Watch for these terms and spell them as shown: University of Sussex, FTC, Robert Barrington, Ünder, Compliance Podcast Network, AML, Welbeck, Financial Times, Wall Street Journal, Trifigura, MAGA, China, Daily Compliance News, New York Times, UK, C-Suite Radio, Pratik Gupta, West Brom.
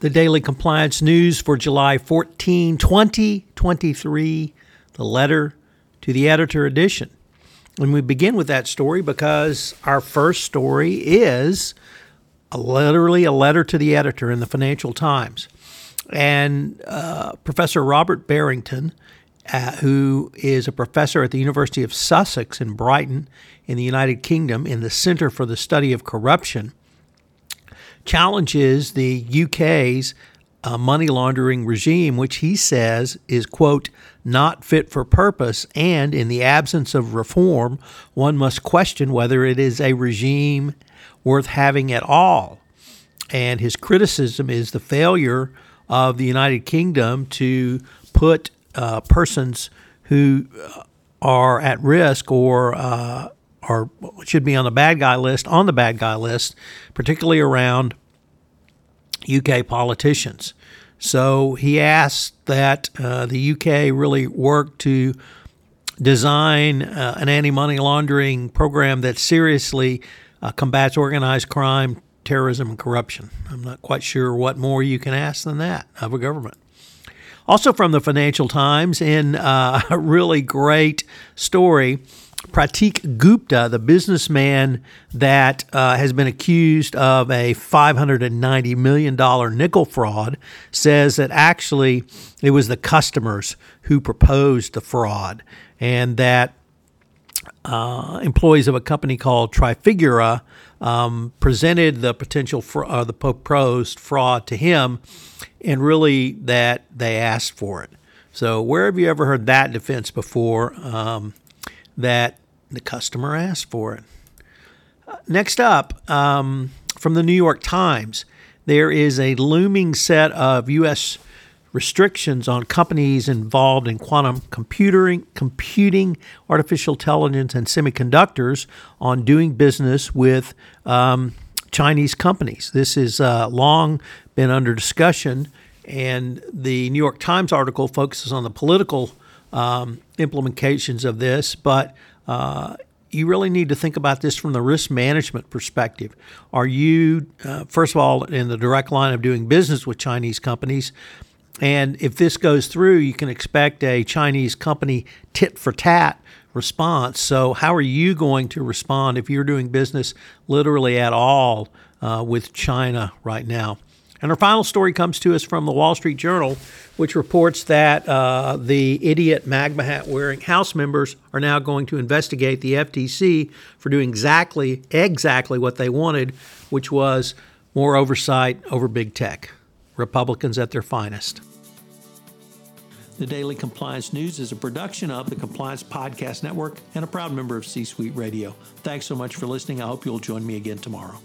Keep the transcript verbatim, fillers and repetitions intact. The Daily Compliance News for July fourteenth, twenty twenty-three, the letter to the editor edition. And we begin with that story because our first story is a, literally a letter to the editor in the Financial Times. And uh, Professor Robert Barrington, uh, who is a professor at the University of Sussex in Brighton in the United Kingdom in the Center for the Study of Corruption, challenges the U K's uh, money laundering regime, which he says is, quote, not fit for purpose, and in the absence of reform, one must question whether it is a regime worth having at all. And his criticism is the failure of the United Kingdom to put uh, persons who are at risk or uh, or should be on the bad guy list, on the bad guy list, particularly around U K politicians. So he asked that uh, the U K really work to design uh, an anti-money laundering program that seriously uh, combats organized crime, terrorism, and corruption. I'm not quite sure what more you can ask than that of a government. Also from the Financial Times, in uh, a really great story, Pratik Gupta, the businessman that uh, has been accused of a five hundred ninety million dollars nickel fraud, says that actually it was the customers who proposed the fraud, and that uh, employees of a company called Trifigura um, presented the potential for uh, the proposed fraud to him, and really that they asked for it. So where have you ever heard that defense before? Um, that the customer asked for it. Next up, um, from the New York Times, there is a looming set of U S restrictions on companies involved in quantum computing, computing, artificial intelligence, and semiconductors on doing business with um, Chinese companies. This has uh, long been under discussion, and the New York Times article focuses on the political Um, implications of this, but uh, you really need to think about this from the risk management perspective. Are you, uh, first of all, in the direct line of doing business with Chinese companies? And if this goes through, you can expect a Chinese company tit for tat response. So how are you going to respond if you're doing business literally at all uh, with China right now? And our final story comes to us from the Wall Street Journal, which reports that uh, the idiot MAGA hat-wearing House members are now going to investigate the F T C for doing exactly exactly what they wanted, which was more oversight over big tech. Republicans at their finest. The Daily Compliance News is a production of the Compliance Podcast Network and a proud member of C-Suite Radio. Thanks so much for listening. I hope you'll join me again tomorrow.